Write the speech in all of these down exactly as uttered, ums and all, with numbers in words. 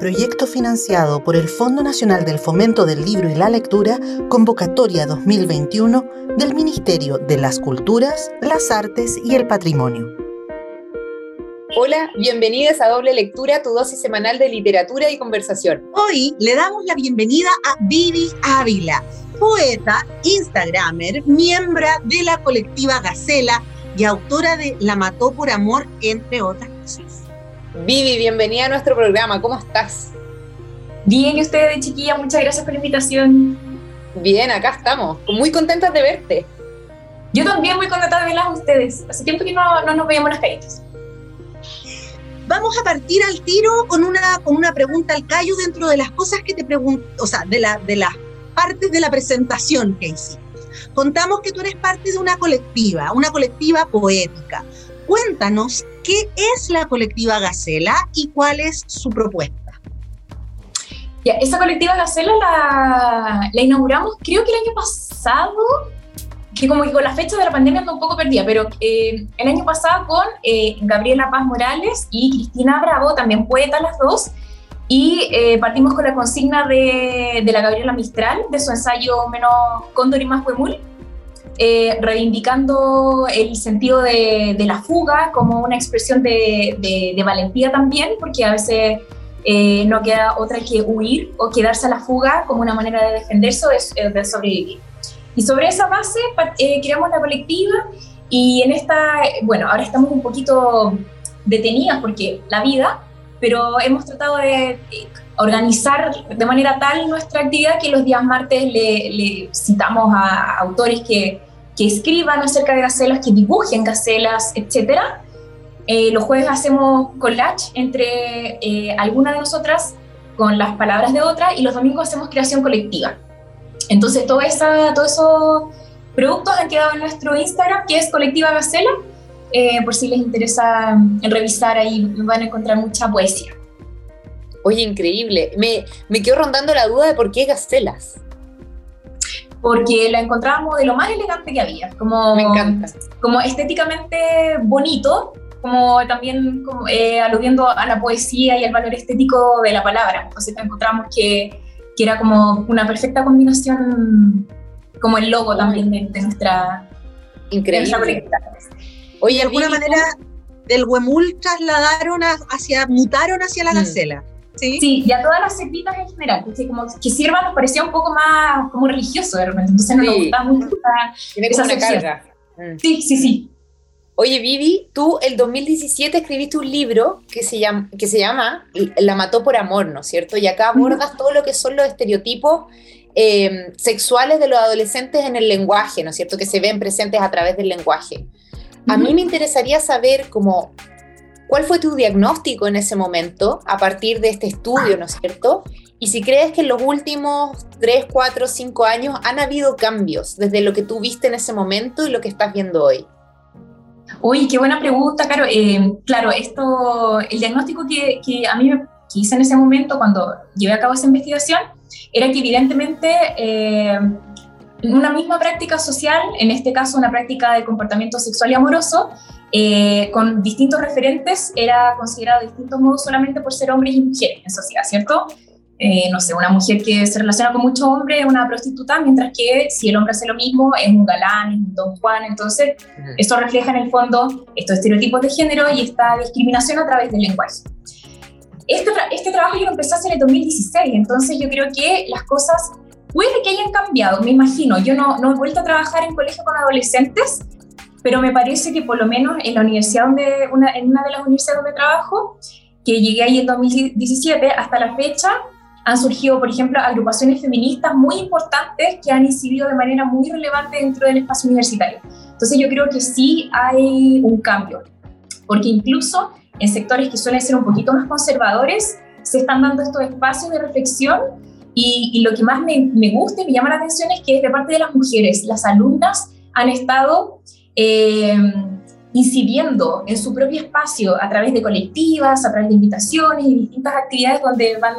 Proyecto financiado por el Fondo Nacional del Fomento del Libro y la Lectura, convocatoria dos mil veintiuno del Ministerio de las Culturas, las Artes y el Patrimonio. Hola, bienvenidas a Doble Lectura, tu dosis semanal de literatura y conversación. Hoy le damos la bienvenida a Vivi Ávila, poeta, instagramer, miembro de la Colectiva Gacela y autora de La Mató por Amor, entre otras cosas. Vivi, bienvenida a nuestro programa, ¿cómo estás? Bien, ¿y ustedes, chiquilla? Muchas gracias por la invitación. Bien, acá estamos, muy contentas de verte. Yo también muy contenta de verlas a ustedes, hace tiempo que no, no nos veíamos las caritas. Vamos a partir al tiro con una, con una pregunta al callo dentro de las cosas que te pregunto, o sea, de, la, de las partes de la presentación que hicimos. Contamos que tú eres parte de una colectiva, una colectiva poética. Cuéntanos, ¿qué es la Colectiva Gacela y cuál es su propuesta? Ya, esa Colectiva Gacela la, la inauguramos creo que el año pasado, que como que con la fecha de la pandemia ando un poco perdida, pero eh, el año pasado con eh, Gabriela Paz Morales y Cristina Bravo, también poetas las dos, y eh, partimos con la consigna de, de la Gabriela Mistral, de su ensayo Menos Cóndor y Más Huemul, Eh, reivindicando el sentido de, de la fuga como una expresión de, de, de valentía también, porque a veces eh, no queda otra que huir o quedarse a la fuga como una manera de defenderse o de, de sobrevivir. Y sobre esa base eh, creamos la colectiva y en esta, bueno, ahora estamos un poquito detenidas porque la vida, pero hemos tratado de organizar de manera tal nuestra actividad que los días martes le, le citamos a autores que, que escriban acerca de gacelas, que dibujen gacelas, etcétera. Eh, los jueves hacemos collage entre eh, alguna de nosotras con las palabras de otra y los domingos hacemos creación colectiva. Entonces toda esa, todos esos productos han quedado en nuestro Instagram, que es Colectiva Gacela. Eh, por si les interesa revisar ahí, van a encontrar mucha poesía. Oye, increíble. Me, me quedo rondando la duda de por qué gacelas. Porque la encontrábamos de lo más elegante que había. Como, me encanta. Como estéticamente bonito, como también como, eh, aludiendo a la poesía y al valor estético de la palabra. Entonces encontramos que, que era como una perfecta combinación, como el logo también de, de nuestra... Increíble. De nuestra Oye, de alguna manera, del huemul trasladaron a, hacia, mutaron hacia la gacela, ¿sí? Sí, y a todas las cepitas en general, que, como que sirva nos parecía un poco más como religioso de repente, entonces no sí. nos gustaba mucho esa, esa una carga. Mm. Sí, sí, sí. Oye, Vivi, tú el dos mil diecisiete escribiste un libro que se llama, que se llama La Mató por Amor, ¿no es cierto? Y acá abordas mm. todo lo que son los estereotipos eh, sexuales de los adolescentes en el lenguaje, ¿no es cierto? Que se ven presentes a través del lenguaje. A mí me interesaría saber cómo, cuál fue tu diagnóstico en ese momento a partir de este estudio, ¿no es cierto? Y si crees que en los últimos tres, cuatro, cinco años han habido cambios desde lo que tú viste en ese momento y lo que estás viendo hoy. Uy, qué buena pregunta, Caro. Eh, claro, esto, el diagnóstico que, que a mí me hice en ese momento cuando llevé a cabo esa investigación era que evidentemente... Eh, una misma práctica social, en este caso una práctica de comportamiento sexual y amoroso, eh, con distintos referentes, era considerado de distintos modos solamente por ser hombres y mujeres en sociedad, ¿cierto? Eh, no sé, una mujer que se relaciona con muchos hombres es una prostituta, mientras que si el hombre hace lo mismo es un galán, es un don Juan, entonces mm. eso refleja en el fondo estos estereotipos de género y esta discriminación a través del lenguaje. Este, tra- este trabajo yo lo empecé a hacer en el dos mil dieciséis, entonces yo creo que las cosas... puede que hayan cambiado, me imagino. Yo no, no he vuelto a trabajar en colegio con adolescentes, pero me parece que por lo menos en la universidad, donde, una, en una de las universidades donde trabajo, que llegué ahí en dos mil diecisiete, hasta la fecha han surgido, por ejemplo, agrupaciones feministas muy importantes que han incidido de manera muy relevante dentro del espacio universitario. Entonces yo creo que sí hay un cambio, porque incluso en sectores que suelen ser un poquito más conservadores, se están dando estos espacios de reflexión. Y, y lo que más me, me gusta y me llama la atención es que es de parte de las mujeres. Las alumnas han estado eh, incidiendo en su propio espacio a través de colectivas, a través de invitaciones y distintas actividades donde van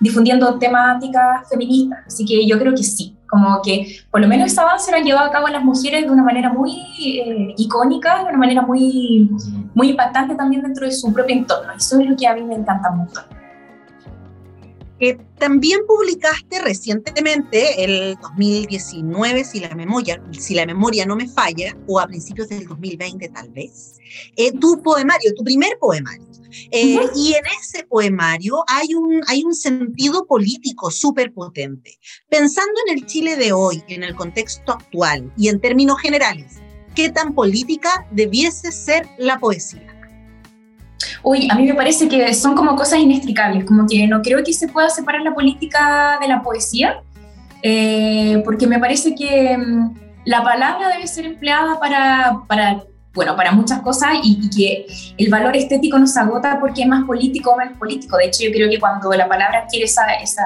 difundiendo temáticas feministas. Así que yo creo que sí, como que por lo menos ese avance lo han llevado a cabo las mujeres de una manera muy eh, icónica, de una manera muy, muy impactante también dentro de su propio entorno. Eso es lo que a mí me encanta mucho. que también publicaste recientemente, el dos mil diecinueve, si la memoria, si la memoria no me falla, o a principios del dos mil veinte tal vez, eh, tu poemario, tu primer poemario. Eh, uh-huh. Y en ese poemario hay un, hay un sentido político súper potente. Pensando en el Chile de hoy, en el contexto actual y en términos generales, ¿qué tan política debiese ser la poesía? Uy, a mí me parece que son como cosas inextricables, como que no creo que se pueda separar la política de la poesía, eh, porque me parece que mmm, la palabra debe ser empleada para, para, bueno, para muchas cosas y, y que el valor estético no se agota porque es más político o menos político. De hecho, yo creo que cuando la palabra adquiere esa, esa,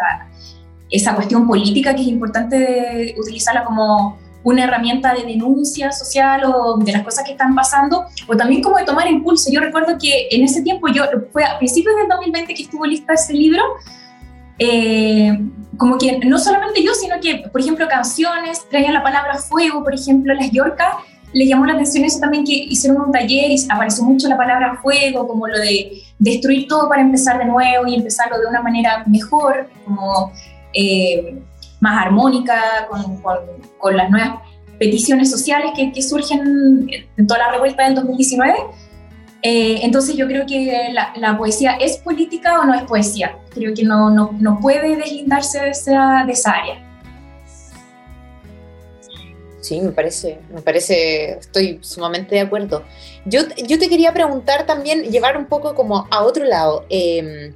esa cuestión política, que es importante utilizarla como una herramienta de denuncia social o de las cosas que están pasando, o también como de tomar impulso. Yo recuerdo que en ese tiempo, yo, fue a principios del dos mil veinte que estuvo lista ese libro, eh, como que no solamente yo, sino que, por ejemplo, canciones, traían la palabra fuego, por ejemplo, las Yorkas, les llamó la atención eso también, que hicieron un taller y apareció mucho la palabra fuego, como lo de destruir todo para empezar de nuevo y empezarlo de una manera mejor, como... Eh, más armónica, con, con, con las nuevas peticiones sociales que, que surgen en toda la revuelta del dos mil diecinueve. Eh, entonces yo creo que la, la poesía es política o no es poesía. Creo que no, no, no puede deslindarse de esa, de esa área. Sí, me parece, me parece, estoy sumamente de acuerdo. Yo, yo te quería preguntar también, llevar un poco como a otro lado. Eh,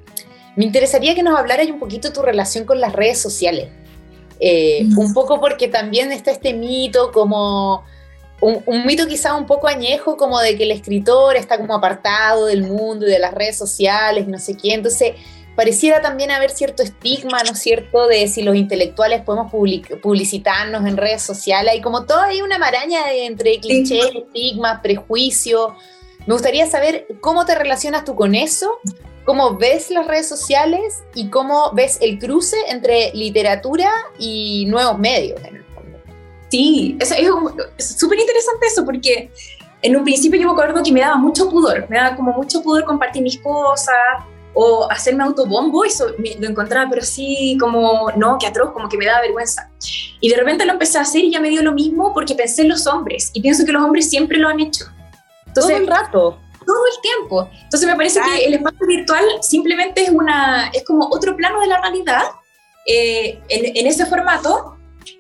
me interesaría que nos hablaras un poquito tu relación con las redes sociales. Eh, un poco porque también está este mito como, un, un mito quizás un poco añejo, como de que el escritor está como apartado del mundo y de las redes sociales, no sé qué, entonces pareciera también haber cierto estigma, ¿no es cierto?, de si los intelectuales podemos public- publicitarnos en redes sociales, hay como toda ahí una maraña de, entre clichés, sí. estigmas, prejuicios. Me gustaría saber cómo te relacionas tú con eso, cómo ves las redes sociales y cómo ves el cruce entre literatura y nuevos medios, en el fondo. Sí, eso es súper interesante eso, porque en un principio yo me acuerdo que me daba mucho pudor, me daba como mucho pudor compartir mis cosas o hacerme autobombo, eso me, lo encontraba, pero sí como, no, qué atroz, como que me daba vergüenza. Y de repente lo empecé a hacer y ya me dio lo mismo porque pensé en los hombres, y pienso que los hombres siempre lo han hecho. Entonces, todo el rato. Todo el tiempo. Entonces me parece Ay. que el espacio virtual simplemente es una, es como otro plano de la realidad eh, en, en ese formato,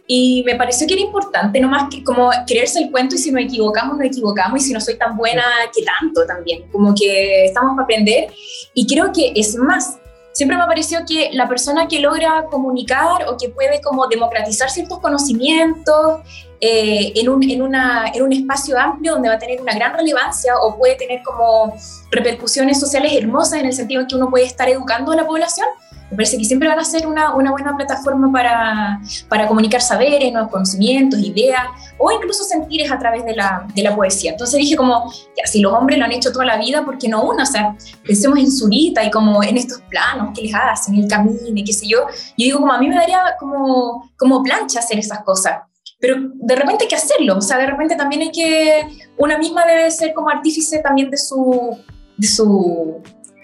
y me pareció que era importante nomás que, como creerse el cuento, y si nos equivocamos, nos equivocamos, y si no soy tan buena, ¿qué tanto también? Como que estamos para aprender, y creo que es más. Siempre me ha parecido que la persona que logra comunicar o que puede como democratizar ciertos conocimientos eh, en, un, en, una, en un espacio amplio donde va a tener una gran relevancia o puede tener como repercusiones sociales hermosas, en el sentido en que uno puede estar educando a la población, me parece que siempre van a ser una, una buena plataforma para, para comunicar saberes, nuevos conocimientos, ideas, o incluso sentires a través de la, de la poesía. Entonces dije como, ya, si los hombres lo han hecho toda la vida, ¿por qué no uno? O sea, pensemos en Zurita y como en estos planos que les hacen, el camine, qué sé yo. Yo digo como, a mí me daría como, como plancha hacer esas cosas. Pero de repente hay que hacerlo, o sea, de repente también hay que, una misma debe ser como artífice también de su... De su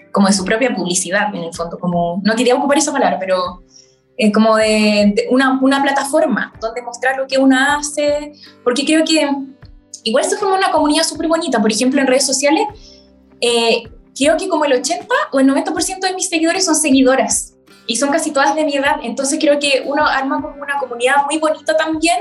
como de su propia publicidad, en el fondo, como, no quería ocupar esa palabra, pero eh, como de, de una, una plataforma donde mostrar lo que uno hace, porque creo que igual se forma una comunidad súper bonita. Por ejemplo, en redes sociales, eh, creo que como el ochenta o el noventa por ciento de mis seguidores son seguidoras, y son casi todas de mi edad, entonces creo que uno arma como una comunidad muy bonita también,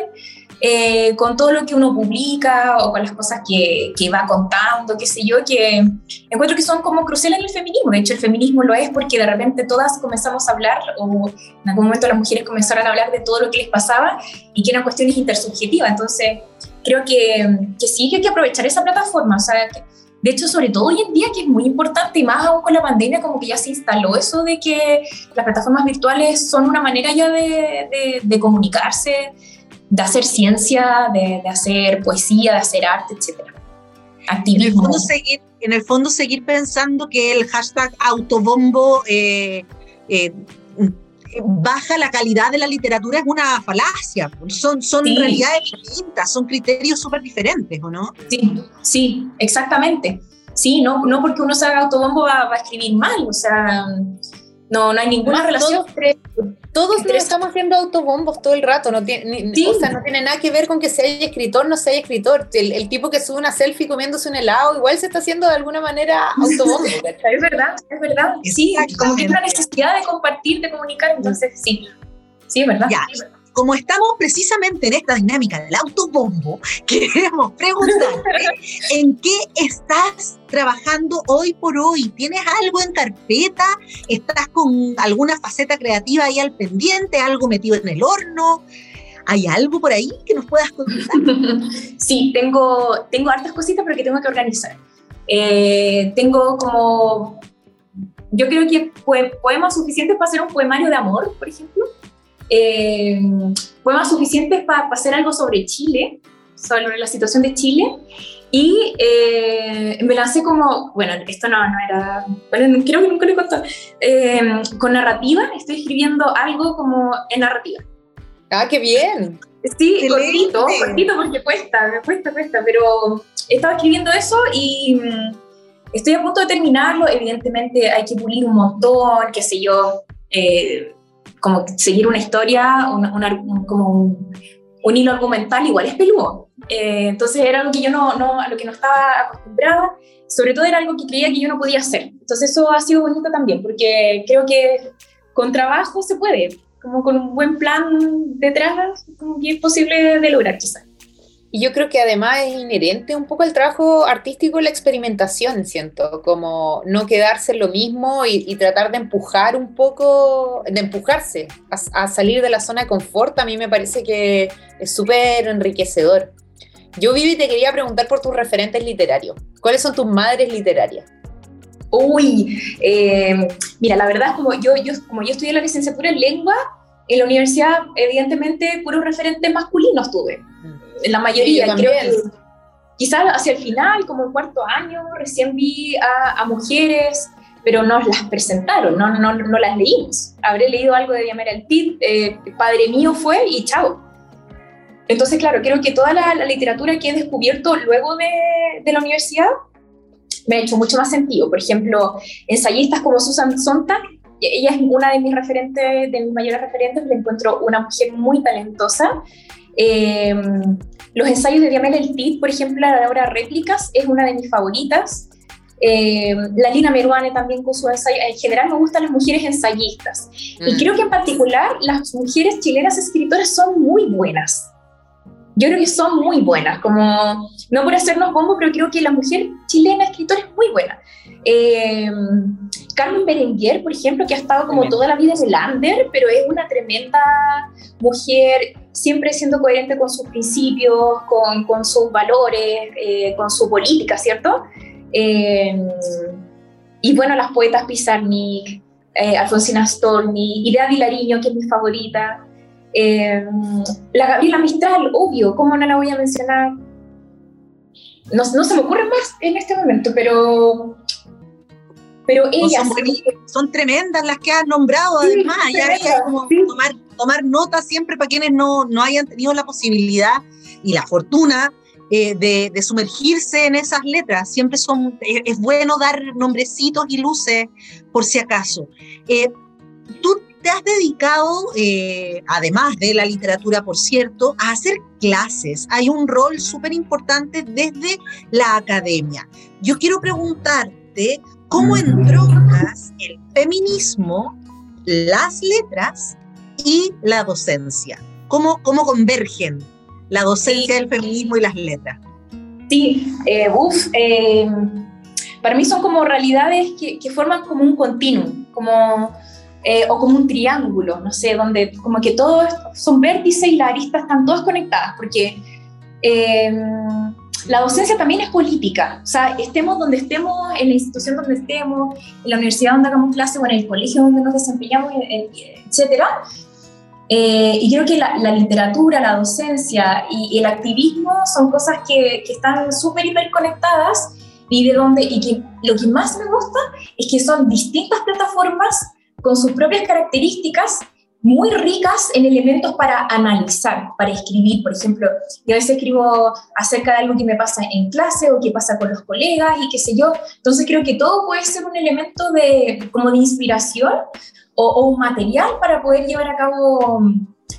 Eh, con todo lo que uno publica o con las cosas que, que va contando, qué sé yo, que encuentro que son como cruciales en el feminismo. De hecho, el feminismo lo es porque de repente todas comenzamos a hablar, o en algún momento las mujeres comenzaron a hablar de todo lo que les pasaba y que eran cuestiones intersubjetivas. Entonces creo que, que sí, que hay que aprovechar esa plataforma, o sea, que, de hecho, sobre todo hoy en día, que es muy importante, y más aún con la pandemia, como que ya se instaló eso de que las plataformas virtuales son una manera ya de, de, de comunicarse, de hacer ciencia, de, de hacer poesía, de hacer arte, etcétera. Activismo. En el fondo seguir, en el fondo seguir pensando que el hashtag autobombo eh, eh, baja la calidad de la literatura es una falacia. Son, son sí. realidades distintas, son criterios súper diferentes, ¿o no? Sí, sí, exactamente. Sí, no, no porque uno se haga autobombo va, va a escribir mal, o sea... No, no hay ninguna bueno, relación. Todos, tres, todos nos estamos haciendo autobombos todo el rato. No tiene, sí. O sea, no tiene nada que ver con que sea escritor, no sea escritor. El, el tipo que sube una selfie comiéndose un helado, igual se está haciendo de alguna manera autobombo. Es verdad, es verdad. Sí, como que es la necesidad de compartir, de comunicar. Entonces, sí, sí, es verdad. Ya. Sí, verdad. Como estamos precisamente en esta dinámica del autobombo, queremos preguntarte ¿en qué estás trabajando hoy por hoy? ¿Tienes algo en carpeta? ¿Estás con alguna faceta creativa ahí al pendiente? ¿Algo metido en el horno? ¿Hay algo por ahí que nos puedas contar? Sí, tengo, tengo hartas cositas porque tengo que organizar. Eh, tengo como... Yo creo que poemas suficientes para hacer un poemario de amor, por ejemplo. Eh, poemas suficientes para pa hacer algo sobre Chile, sobre la situación de Chile, y eh, me lancé como, bueno, esto no, no era, bueno, creo que nunca lo he contado, eh, con narrativa, estoy escribiendo algo como en narrativa. ¡Ah, qué bien! Sí, cortito, cortito porque cuesta, me cuesta, cuesta, pero estaba escribiendo eso y mm, estoy a punto de terminarlo, evidentemente hay que pulir un montón, qué sé yo, eh, como seguir una historia, un, un, como un, un hilo argumental igual es peludo. Eh, entonces era algo que yo no, no, a lo que no estaba acostumbrada, sobre todo era algo que creía que yo no podía hacer. Entonces eso ha sido bonito también, porque creo que con trabajo se puede, como con un buen plan detrás, como que es posible de lograr quizás. Y yo creo que además es inherente un poco al trabajo artístico la experimentación, siento, como no quedarse en lo mismo y, y tratar de empujar un poco, de empujarse a, a salir de la zona de confort, a mí me parece que es súper enriquecedor. Yo, Vivi, te quería preguntar por tus referentes literarios. ¿Cuáles son tus madres literarias? Uy, eh, mira, la verdad, como yo, yo, como yo estudié la licenciatura en lengua, en la universidad, evidentemente, puros referentes masculinos tuve. La mayoría, creo que quizás hacia el final, como el cuarto año, recién vi a, a mujeres, pero no las presentaron, no, no, no las leímos. Habré leído algo de Diamela Eltit, eh, Padre Mío fue y chao. Entonces, claro, creo que toda la, la literatura que he descubierto luego de, de la universidad me ha hecho mucho más sentido. Por ejemplo, ensayistas como Susan Sontag, ella es una de mis referentes, de mis mayores referentes, la encuentro una mujer muy talentosa. Eh, los ensayos de Diamela Eltit, por ejemplo, la obra Réplicas, es una de mis favoritas. Eh, la Lina Meruane también con su ensayo. En general me gustan las mujeres ensayistas. Mm. Y creo que en particular las mujeres chilenas escritoras son muy buenas. Yo creo que son muy buenas, como, no por hacernos bombos, pero creo que la mujer chilena escritora es muy buena. Eh, Carmen Berenguer, por ejemplo, que ha estado como toda la vida en el under, pero es una tremenda mujer, siempre siendo coherente con sus principios, con, con sus valores, eh, con su política, ¿cierto? Eh, y bueno, las poetas Pizarnik, eh, Alfonsina Storni, Idea Vilariño, que es mi favorita. Eh, la Gabriela Mistral, obvio, ¿cómo no la voy a mencionar? No, no se me ocurre más en este momento, pero, pero ellas... No son, sí, son tremendas las que has nombrado, sí, además, ya hay como sí. tomar, tomar nota siempre para quienes no, no hayan tenido la posibilidad y la fortuna eh, de, de sumergirse en esas letras. Siempre son, es, es bueno dar nombrecitos y luces, por si acaso. Eh, Tú te has dedicado, eh, además de la literatura, por cierto, a hacer clases. Hay un rol súper importante desde la academia. Yo quiero preguntarte cómo entronjas el feminismo, las letras y la docencia. ¿Cómo, cómo convergen la docencia, el feminismo y las letras? Sí, eh, uf, eh, para mí son como realidades que, que forman como un continuum, como... Eh, o como un triángulo, no sé, donde como que todos son vértices y las aristas están todas conectadas, porque eh, la docencia también es política, o sea, estemos donde estemos, en la institución donde estemos, en la universidad donde hagamos clases, o en el colegio donde nos desempeñamos, etcétera. Eh, y creo que la, la literatura, la docencia y, y el activismo son cosas que, que están súper hiperconectadas y, de donde, y que lo que más me gusta es que son distintas plataformas con sus propias características, muy ricas en elementos para analizar, para escribir, por ejemplo. Yo a veces escribo acerca de algo que me pasa en clase o que pasa con los colegas y qué sé yo. Entonces creo que todo puede ser un elemento de, como de inspiración o, o un material para poder llevar a cabo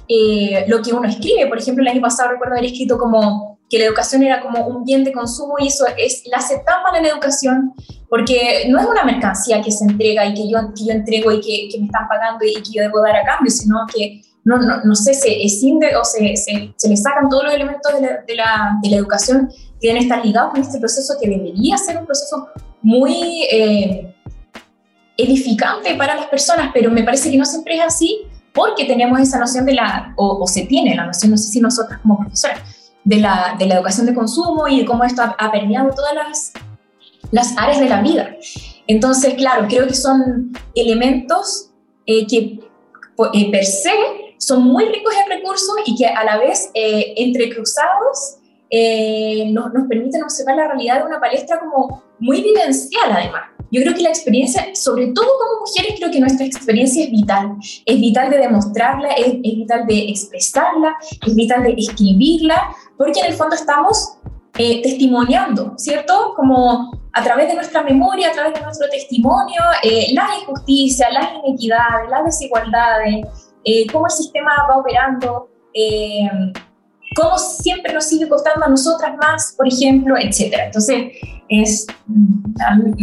eh, lo que uno escribe. Por ejemplo, el año pasado recuerdo haber escrito como que la educación era como un bien de consumo, y eso es, la hace tan mal a la educación, porque no es una mercancía que se entrega y que yo, que yo entrego y que, que me están pagando y que yo debo dar a cambio, sino que, no, no, no sé, se escinde o se, se, se le sacan todos los elementos de la, de, la, de la educación que deben estar ligados con este proceso que debería ser un proceso muy eh, edificante para las personas, pero me parece que no siempre es así, porque tenemos esa noción de la, o, o se tiene la noción, no sé si nosotras como profesoras, De la, de la educación de consumo y de cómo esto ha, ha permeado todas las, las áreas de la vida. Entonces, claro, creo que son elementos eh, que eh, per se son muy ricos en recursos y que a la vez eh, entrecruzados eh, nos, nos permiten observar la realidad de una palestra como muy vivencial además. Yo creo que la experiencia, sobre todo como mujeres, creo que nuestra experiencia es vital. Es vital de demostrarla, es, es vital de expresarla, es vital de escribirla, porque en el fondo estamos eh, testimoniando, ¿cierto? Como a través de nuestra memoria, a través de nuestro testimonio, eh, las injusticias, las inequidades, las desigualdades, eh, cómo el sistema va operando, eh, cómo siempre nos sigue costando a nosotras más, por ejemplo, etcétera. Entonces, es,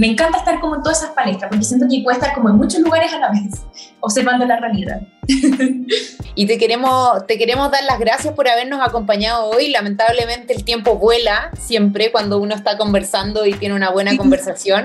me encanta estar como en todas esas palestras, porque siento que puedo estar como en muchos lugares a la vez, observando la realidad. Y te queremos, te queremos dar las gracias por habernos acompañado hoy. Lamentablemente el tiempo vuela siempre cuando uno está conversando y tiene una buena conversación.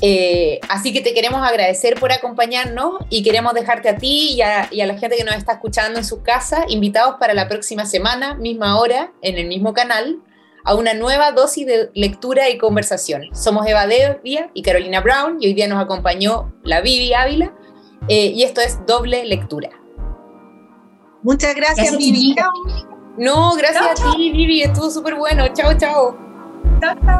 Eh, así que te queremos agradecer por acompañarnos y queremos dejarte a ti y a, y a la gente que nos está escuchando en su casa, invitados para la próxima semana, misma hora, en el mismo canal, a una nueva dosis de lectura y conversación. Somos Eva Devia y Carolina Brown, y hoy día nos acompañó la Vivi Ávila, eh, y esto es Doble Lectura. Muchas gracias, gracias Vivi. No, gracias chau, a ti, chau. Vivi, estuvo súper bueno. Chao, chao. Chao, chao.